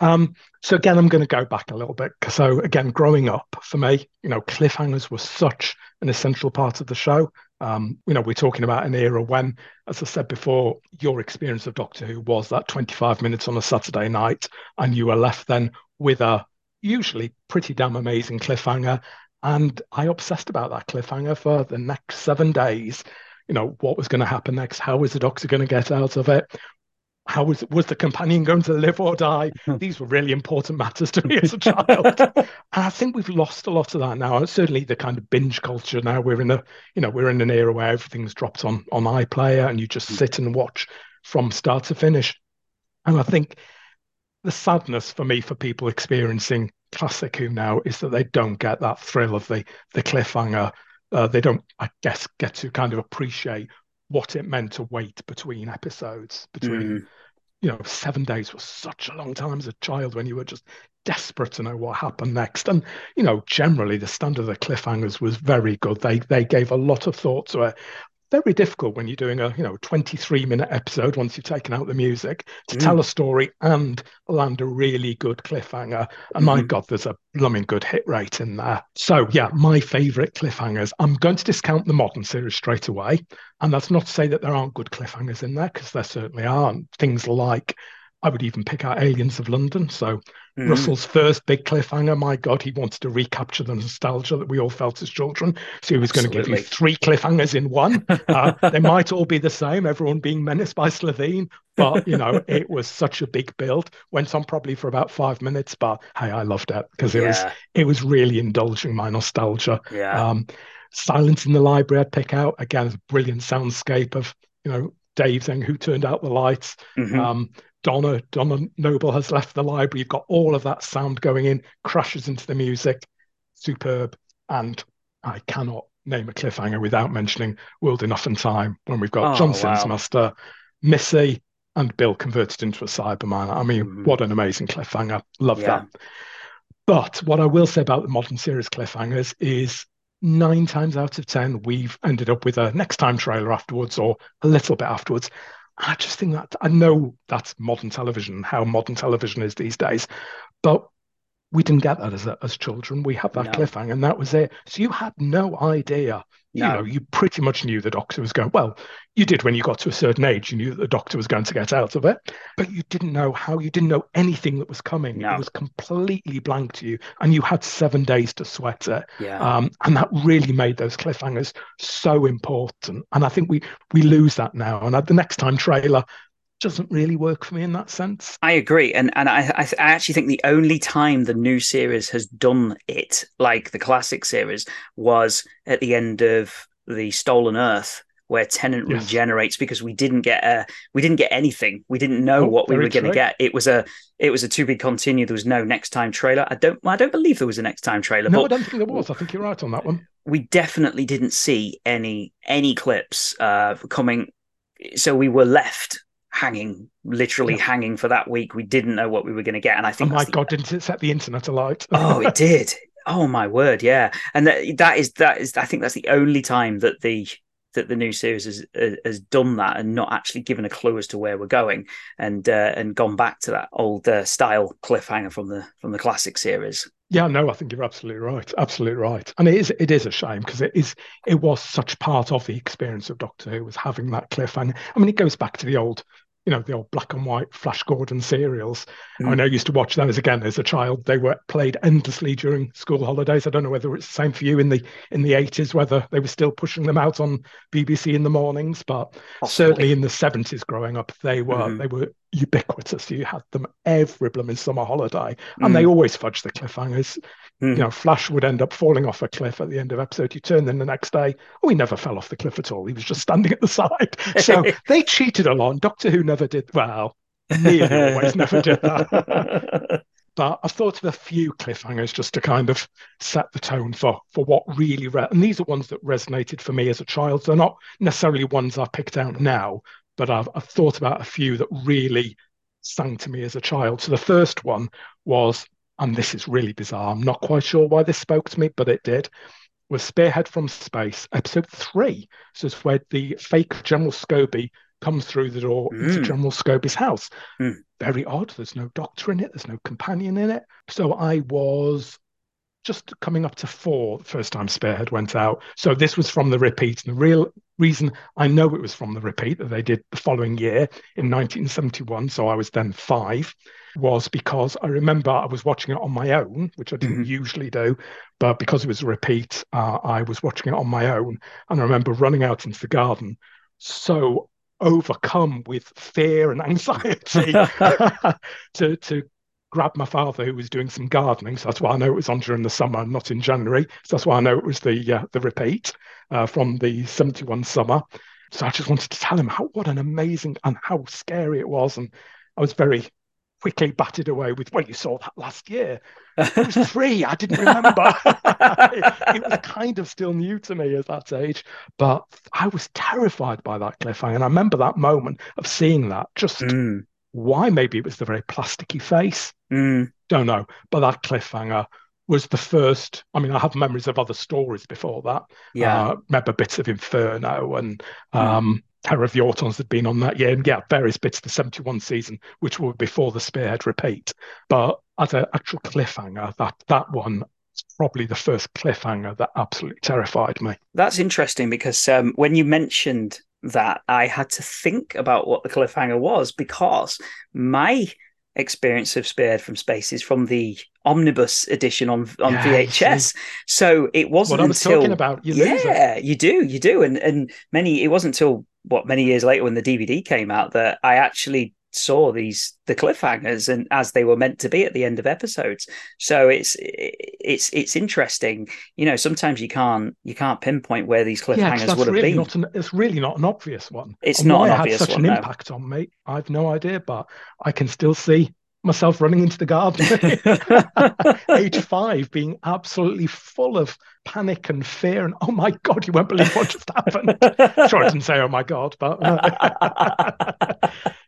So again, I'm going to go back a little bit. So again, growing up for me, cliffhangers were such an essential part of the show. We're talking about an era when, as I said before, your experience of Doctor Who was that 25 minutes on a Saturday night, and you were left then with a usually pretty damn amazing cliffhanger. And I obsessed about that cliffhanger for the next 7 days. What was going to happen next? How was the Doctor going to get out of it? How was the companion going to live or die? These were really important matters to me as a child. And I think we've lost a lot of that now. Certainly the kind of binge culture now. We're in an era where everything's dropped on iPlayer, and you just sit and watch from start to finish. And I think the sadness for me, for people experiencing classic Who now is that they don't get that thrill of the cliffhanger. They don't, I guess, get to kind of appreciate what it meant to wait between episodes. You know, 7 days was such a long time as a child when you were just desperate to know what happened next. And, you know, generally the standard of the cliffhangers was very good. They gave a lot of thought to it. Very difficult when you're doing a, 23-minute episode, once you've taken out the music, to tell a story and land a really good cliffhanger. And my God, there's a blooming good hit rate in there. So yeah, my favourite cliffhangers. I'm going to discount the modern series straight away. And that's not to say that there aren't good cliffhangers in there, because there certainly aren't. Things like, I would even pick out Aliens of London. So Russell's first big cliffhanger, my God, he wanted to recapture the nostalgia that we all felt as children. So he was going to give you three cliffhangers in one. They might all be the same, everyone being menaced by Slovene. But, you know, it was such a big build. Went on probably for about 5 minutes. But, hey, I loved it because it was really indulging my nostalgia. Yeah. Silence in the Library I'd pick out. Again, a brilliant soundscape of, Dave saying, who turned out the lights? Donna Noble has left the library. You've got all of that sound going in, crashes into the music. Superb. And I cannot name a cliffhanger without mentioning World Enough in Time, when we've got Johnson's Master, Missy, and Bill converted into a Cyberman. I mean, what an amazing cliffhanger. Love that. But what I will say about the modern series cliffhangers is 9 times out of 10, we've ended up with a next time trailer afterwards or a little bit afterwards. I just think that, I know that's modern television, how modern television is these days, but we didn't get that as children. We had that cliffhanger and that was it. So you had no idea. No. You know, you pretty much knew the Doctor was going, well, you did when you got to a certain age, you knew that the Doctor was going to get out of it, but you didn't know how, you didn't know anything that was coming. No. It was completely blank to you and you had 7 days to sweat it. Yeah. And that really made those cliffhangers so important. And I think we lose that now. And at the next time trailer doesn't really work for me in that sense. I agree, and I actually think the only time the new series has done it, like the classic series, was at the end of the Stolen Earth, where Tenant regenerates, because we didn't get anything. We didn't know what we were going to get. It was a to be continued. There was no next time trailer. I don't believe there was a next time trailer. No, I don't think there was. I think you're right on that one. We definitely didn't see any clips coming, so we were left hanging for that week. We didn't know what we were going to get. And I think, oh my God, didn't it set the internet alight? Oh, it did. Oh my word. Yeah. And that is, I think that's the only time that the new series has done that and not actually given a clue as to where we're going and gone back to that old style cliffhanger from the classic series. Yeah, no, I think you're absolutely right. Absolutely right. And it is a shame, because it was such part of the experience of Doctor Who, was having that cliffhanger. I mean, it goes back to the old black and white Flash Gordon serials. Mm. I mean, I used to watch those again as a child. They were played endlessly during school holidays. I don't know whether it's the same for you in the 80s, whether they were still pushing them out on BBC in the mornings, but certainly in the 70s growing up, they were ubiquitous. You had them every blooming summer holiday, and they always fudged the cliffhangers. You know, Flash would end up falling off a cliff at the end of episode. You turn in the next day, oh, he never fell off the cliff at all. He was just standing at the side. So they cheated a lot. Doctor Who never did. Well, nearly always never did that. But I've thought of a few cliffhangers just to kind of set the tone for what really, and these are ones that resonated for me as a child. They're not necessarily ones I've picked out now, but I've thought about a few that really sang to me as a child. So the first one was, and this is really bizarre, I'm not quite sure why this spoke to me, but it did, was Spearhead from Space, episode 3. So it's where the fake General Scobie comes through the door into General Scobie's house. Mm. Very odd. There's no Doctor in it. There's no companion in it. So I was just coming up to 4 the first time Spearhead went out. So this was from the repeat. And the real reason I know it was from the repeat that they did the following year in 1971, so I was then 5, was because I remember I was watching it on my own, which I didn't usually do, but because it was a repeat, I was watching it on my own. And I remember running out into the garden, so overcome with fear and anxiety to grabbed my father, who was doing some gardening, so that's why I know it was on during the summer and not in January. So that's why I know it was the repeat from the 71 summer. So I just wanted to tell him what an amazing and how scary it was, and I was very quickly batted away with, well, you saw that last year. It was three. I didn't remember. It was kind of still new to me at that age, but I was terrified by that cliffhanger. And I remember that moment of seeing that, just why, maybe it was the very plasticky face. Don't know. But that cliffhanger was the first. I mean, I have memories of other stories before that. Yeah. Remember bits of Inferno and Terror of the Autons had been on that year, and yeah, various bits of the 71 season, which were before the Spearhead repeat. But as an actual cliffhanger, that one is probably the first cliffhanger that absolutely terrified me. That's interesting, because when you mentioned that, I had to think about what the cliffhanger was, because my experience of Spearhead from Space is from the omnibus edition on VHS. So it wasn't until and many, it wasn't until many years later when the DVD came out that I actually saw the cliffhangers, and as they were meant to be at the end of episodes. So it's interesting, you know. Sometimes you can't pinpoint where these cliffhangers would have been. It's really not an obvious one. It's not an obvious one. It had such an impact on me. I've no idea, but I can still see myself running into the garden, age 5, being absolutely full of panic and fear, and oh my God, you won't believe what just happened. Sure, I didn't say oh my God, but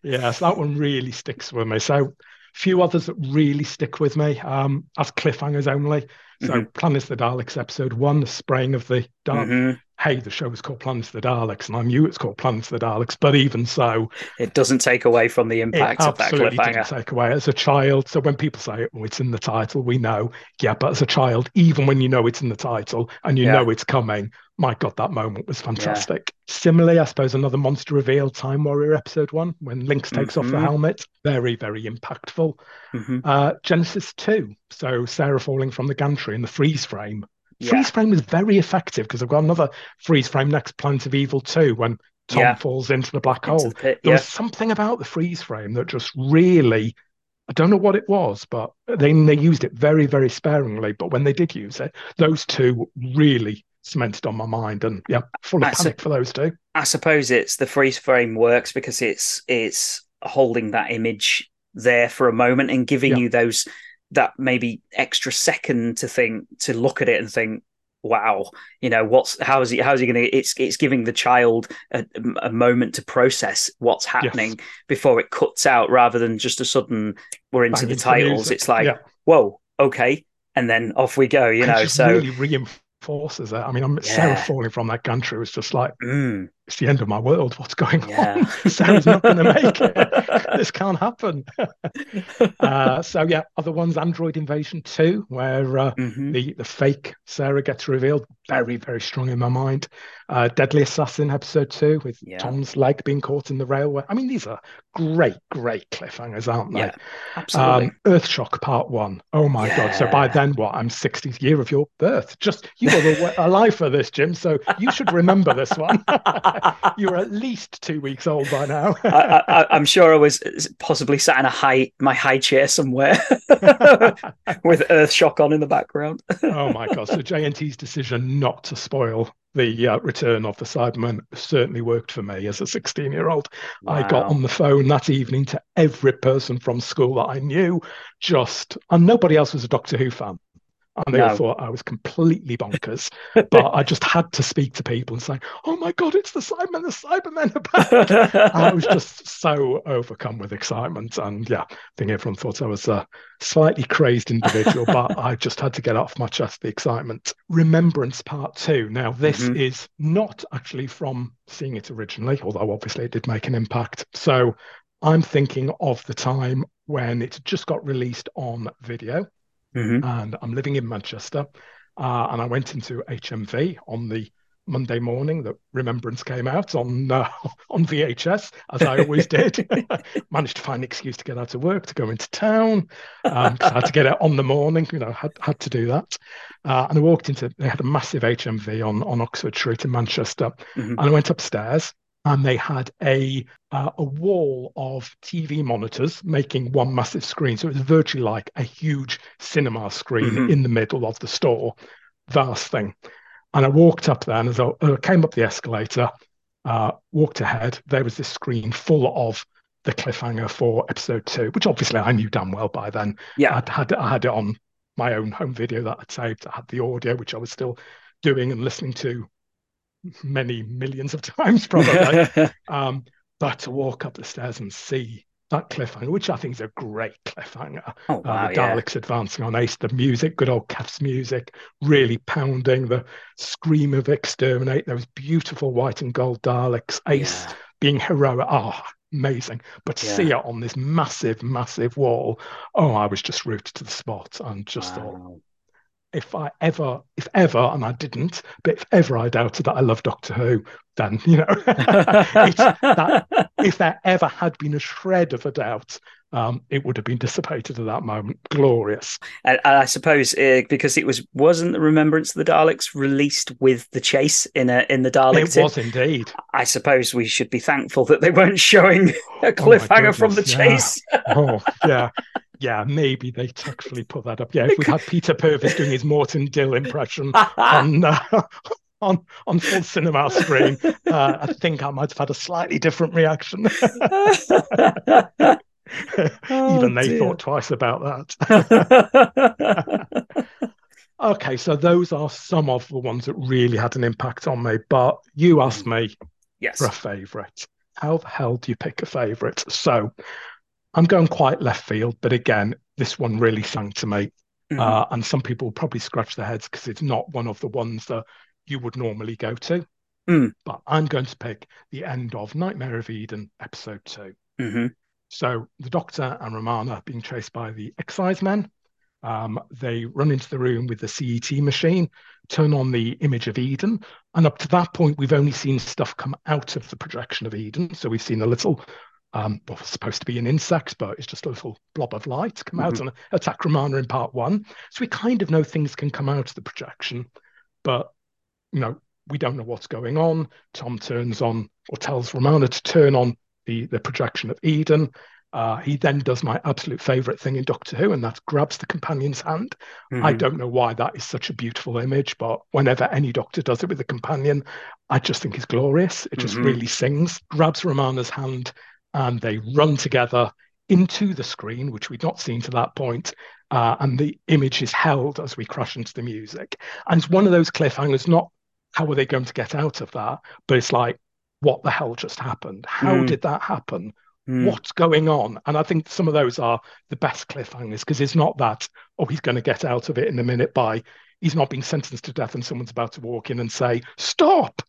yes, that one really sticks with me. So few others that really stick with me as cliffhangers only. So Planets of the Daleks episode 1, the spraying of the Daleks. Hey, the show is called Planets of the Daleks, and I knew it's called Planets of the Daleks, but even so, it doesn't take away from the impact of that cliffhanger. It absolutely didn't take away. As a child, so when people say, oh, it's in the title, we know. Yeah, but as a child, even when you know it's in the title and you know it's coming, my God, that moment was fantastic. Yeah. Similarly, I suppose another monster reveal, Time Warrior episode 1, when Lynx takes off the helmet. Very, very impactful. Genesis 2, so Sarah falling from the gantry in the freeze frame. Freeze frame was very effective, because I've got another freeze frame next, Planet of Evil 2, when Tom falls into the black hole. There was something about the freeze frame that just really, I don't know what it was, but they used it very, very sparingly. But when they did use it, those two really cemented on my mind, and full of panic for those two. I suppose it's the freeze frame works because it's holding that image there for a moment and giving you those, that maybe extra second to look at it and think, wow, you know, how's he going to, it's giving the child a moment to process what's happening before it cuts out, rather than just a sudden, we're into the titles. It's like, whoa, okay. And then off we go, you know, so really reinforces it. I mean, Sarah falling from that gantry was just like, it's the end of my world. What's going on? Sarah's not going to make it. This can't happen. Other ones, Android Invasion 2, where the fake Sarah gets revealed. Very, very strong in my mind. Deadly Assassin episode 2, with Tom's leg being caught in the railway. I mean, these are great, great cliffhangers, aren't they? Yeah, absolutely. Earthshock part 1. Oh my God. So by then, I'm 60th year of your birth. Just, you were alive for this, Jim, so you should remember this one. You're at least 2 weeks old by now. I'm sure I was possibly sat in my high chair somewhere with Earthshock on in the background. Oh my God! So J&T's decision not to spoil the return of the Cyberman certainly worked for me as a 16-year-old. Wow. I got on the phone that evening to every person from school that I knew, and nobody else was a Doctor Who fan. And they all thought I was completely bonkers. But I just had to speak to people and say, oh my God, it's the Cybermen are back. I was just so overcome with excitement. And I think everyone thought I was a slightly crazed individual, but I just had to get off my chest the excitement. Remembrance Part 2. Now, this is not actually from seeing it originally, although obviously it did make an impact. So I'm thinking of the time when it just got released on video. And I'm living in Manchester, and I went into HMV on the Monday morning that Remembrance came out on VHS, as I always did. Managed to find an excuse to get out of work, to go into town, because I had to get out on the morning, you know, had to do that. And I walked they had a massive HMV on Oxford Street in Manchester, and I went upstairs. And they had a wall of TV monitors making one massive screen. So it was virtually like a huge cinema screen in the middle of the store. Vast thing. And I walked up there, and as I came up the escalator, walked ahead, there was this screen full of the cliffhanger for episode 2, which obviously I knew damn well by then. Yeah, I had it on my own home video that I'd saved. I had the audio, which I was still doing and listening to many millions of times probably. But to walk up the stairs and see that cliffhanger, which I think is a great cliffhanger. Oh, wow, the Daleks advancing on Ace, the music, good old Kef's music, really pounding, the scream of exterminate, those beautiful white and gold Daleks, Ace being heroic. Oh, amazing. But to see it on this massive, massive wall, oh, I was just rooted to the spot and just thought, if ever, and I didn't, but if ever I doubted that I love Doctor Who, then, you know, if there ever had been a shred of a doubt, it would have been dissipated at that moment. Glorious. And I suppose because it wasn't the Remembrance of the Daleks released with the chase in the Dalek. It was indeed. I suppose we should be thankful that they weren't showing a cliffhanger from the chase. Yeah, maybe they tactfully put that up. Yeah, if we had Peter Purvis doing his Morton Dill impression on full cinema screen, I think I might have had a slightly different reaction. Even they thought twice about that. Okay, so those are some of the ones that really had an impact on me. But you asked me for a favourite. How the hell do you pick a favourite? So I'm going quite left field, but again, this one really sang to me. Mm-hmm. And some people will probably scratch their heads because it's not one of the ones that you would normally go to. Mm. But I'm going to pick the end of Nightmare of Eden, episode 2. Mm-hmm. So the Doctor and Romana being chased by the excisemen. They run into the room with the CET machine, turn on the image of Eden. And up to that point, we've only seen stuff come out of the projection of Eden. So we've seen a little... well, it's supposed to be an insect, but it's just a little blob of light come out and attack Romana in part 1. So we kind of know things can come out of the projection, but, you know, we don't know what's going on. Tom turns on, or tells Romana to turn on the projection of Eden. He then does my absolute favourite thing in Doctor Who, and that grabs the companion's hand. Mm-hmm. I don't know why that is such a beautiful image, but whenever any Doctor does it with a companion, I just think it's glorious. It just really sings. Grabs Romana's hand, and they run together into the screen, which we'd not seen to that point, and the image is held as we crash into the music. And it's one of those cliffhangers, not how are they going to get out of that, but it's like, what the hell just happened? How did that happen? What's going on? And I think some of those are the best cliffhangers, because it's not that, oh, he's going to get out of it in a minute by, he's not being sentenced to death and someone's about to walk in and say, stop!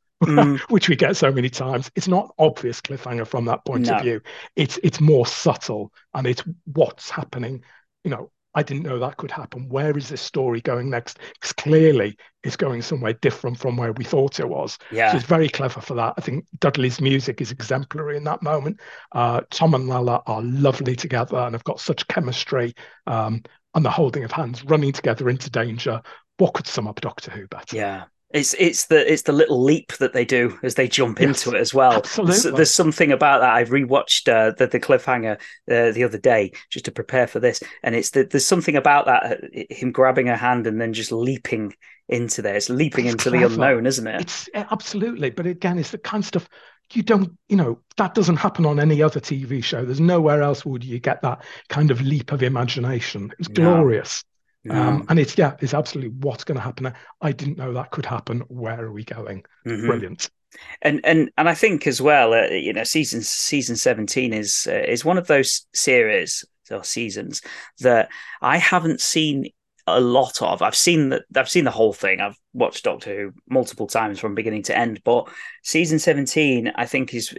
Which we get so many times. It's not obvious cliffhanger from that point of view. It's more subtle, and it's what's happening. You know, I didn't know that could happen. Where is this story going next? Because clearly it's going somewhere different from where we thought it was. Yeah. So it's very clever for that. I think Dudley's music is exemplary in that moment. Tom and Lalla are lovely together and have got such chemistry, and the holding of hands, running together into danger. What could sum up Doctor Who better? Yeah. It's the little leap that they do as they jump into it as well. Absolutely. There's something about that. I rewatched the cliffhanger the other day just to prepare for this, and there's something about that, him grabbing her hand and then just leaping into there. It's leaping into clever. The unknown, isn't it? Absolutely. But again, it's the kind of stuff that doesn't happen on any other TV show. There's nowhere else would you get that kind of leap of imagination. It's glorious. And it's absolutely what's going to happen. I didn't know that could happen. Where are we going? Brilliant. And I think as well, season 17 is one of those series or seasons that I haven't seen a lot of. I've seen the whole thing. I've watched Doctor Who multiple times from beginning to end. But season 17, I think, is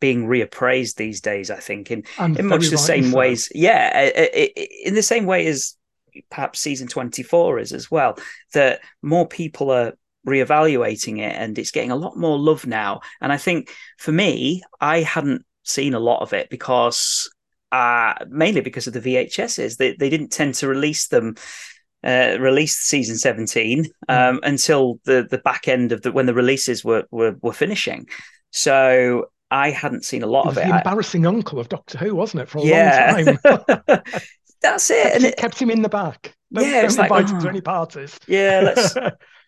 being reappraised these days. I think in much the same ways. Yeah, in the same way as perhaps season 24 is as well, that more people are reevaluating it, and it's getting a lot more love now. And I think for me, I hadn't seen a lot of it because mainly because of the VHSs. They didn't tend to release them. Released season 17 until the back end of when the releases were finishing. So I hadn't seen a lot of it. The embarrassing uncle of Doctor Who, wasn't it, for a long time? That's it. And it kept him in the back. It's like, invited to any parties. Yeah,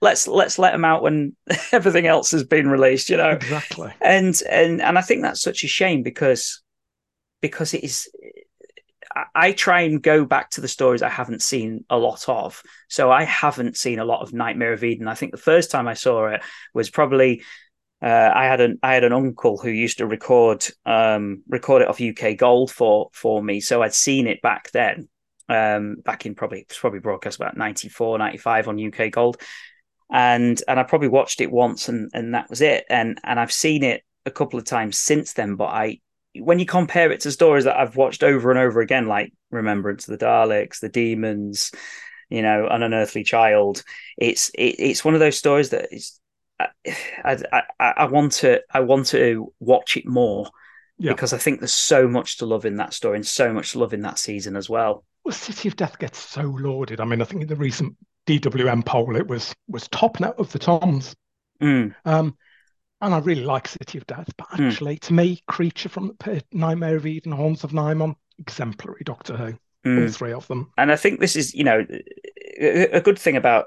let's let him out when everything else has been released, you know. Exactly. And I think that's such a shame, because because it is, I try and go back to the stories I haven't seen a lot of. So I haven't seen a lot of Nightmare of Eden. I think the first time I saw it was probably I had an uncle who used to record it off UK Gold for me. So I'd seen it back then, back in probably broadcast about 94, 95 on UK Gold. And I probably watched it once and that was it. And I've seen it a couple of times since then, but when you compare it to stories that I've watched over and over again, like Remembrance, the Daleks, the Demons, you know, An Unearthly Child, it's one of those stories that is, I want to watch it more, yeah, because I think there's so much to love in that story and so much to love in that season as well. Well, City of Death gets so lauded. I mean, I think in the recent DWM poll, it was top note of the Toms. Mm. And I really like City of Death, but actually, to me, Creature from the Nightmare of Eden, Horns of Nymon, exemplary Doctor Who, all three of them. And I think this is, you know, a good thing about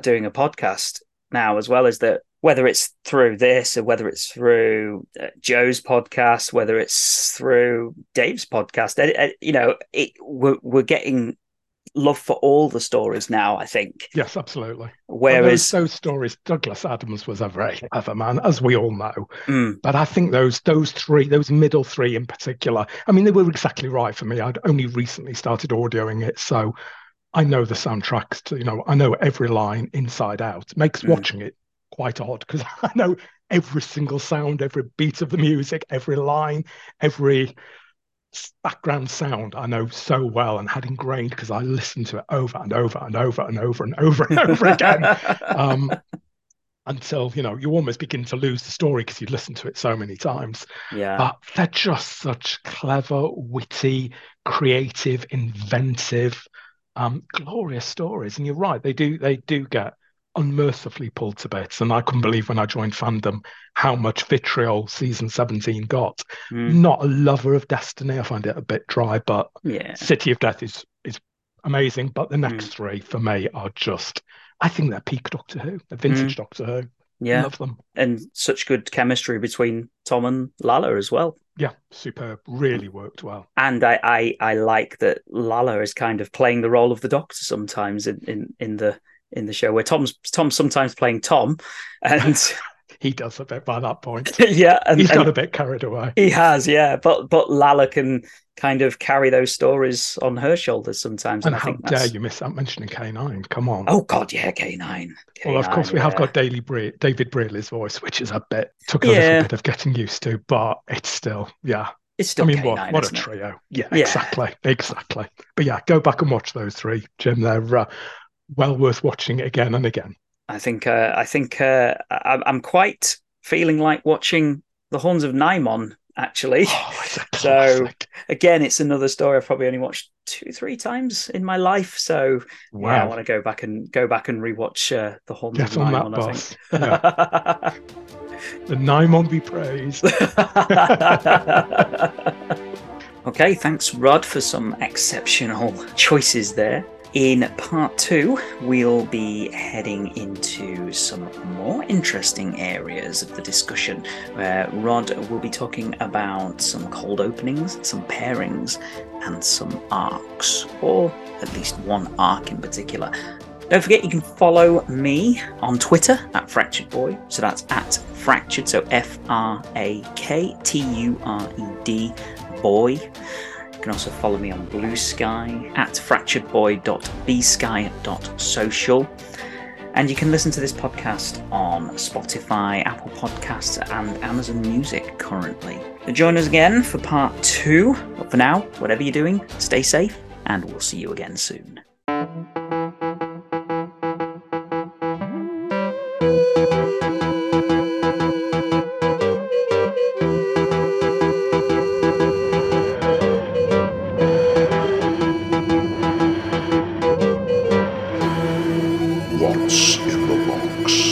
doing a podcast now as well, is that whether it's through this or whether it's through Joe's podcast, whether it's through Dave's podcast, you know, we're getting love for all the stories now, I think. Yes, absolutely. Whereas those stories, Douglas Adams was a very clever man, as we all know. Mm. But I think those three, those middle three in particular, I mean, they were exactly right for me. I'd only recently started audioing it, so I know the soundtracks to, you know, I know every line inside out. It makes watching it quite odd, because I know every single sound, every beat of the music, every line, every background sound I know so well and had ingrained, because I listened to it over and over and over and over and over and over again, until, you know, you almost begin to lose the story because you listen to it so many times. Yeah, but they're just such clever, witty, creative, inventive, glorious stories. And you're right, they do get unmercifully pulled to bits. And I couldn't believe when I joined fandom how much vitriol season 17 got. Not a lover of Destiny, I find it a bit dry, but yeah, City of Death is amazing. But the next three for me are just, I think they're peak Doctor Who, they're vintage Doctor Who. Yeah, I love them. And such good chemistry between Tom and Lalla as well. Yeah, superb. Really worked well. And I like that Lalla is kind of playing the role of the Doctor sometimes in the show, where Tom's sometimes playing Tom, and he does a bit by that point. Yeah, and he's got a bit carried away. He has, yeah. But Lalla can kind of carry those stories on her shoulders sometimes. And I think dare you miss out mentioning K9? Come on! Oh God, yeah, K9. Well, of course we have got David Brearley's voice, which is a bit took a little bit of getting used to, but it's still I mean, K9, what a trio! Yeah, exactly. But yeah, go back and watch those three, Jim. They're well worth watching again and again. I think I'm quite feeling like watching The Horns of Nymon, actually. Oh, so again, it's another story I've probably only watched 2-3 times in my life. So I want to go back and rewatch The Horns of Nymon. I think. Yeah. The Nymon be praised. Okay, thanks Rod for some exceptional choices there. In part 2, we'll be heading into some more interesting areas of the discussion, where Rod will be talking about some cold openings, some pairings, and some arcs, or at least one arc in particular. Don't forget, you can follow me on Twitter @FracturedBoy. So that's @Fractured, so FRAKTURED boy. You can also follow me on Blue Sky @fracturedboy.bsky.social. And you can listen to this podcast on Spotify, Apple Podcasts, and Amazon Music currently. So join us again for part 2. But for now, whatever you're doing, stay safe, and we'll see you again soon. What's in the box?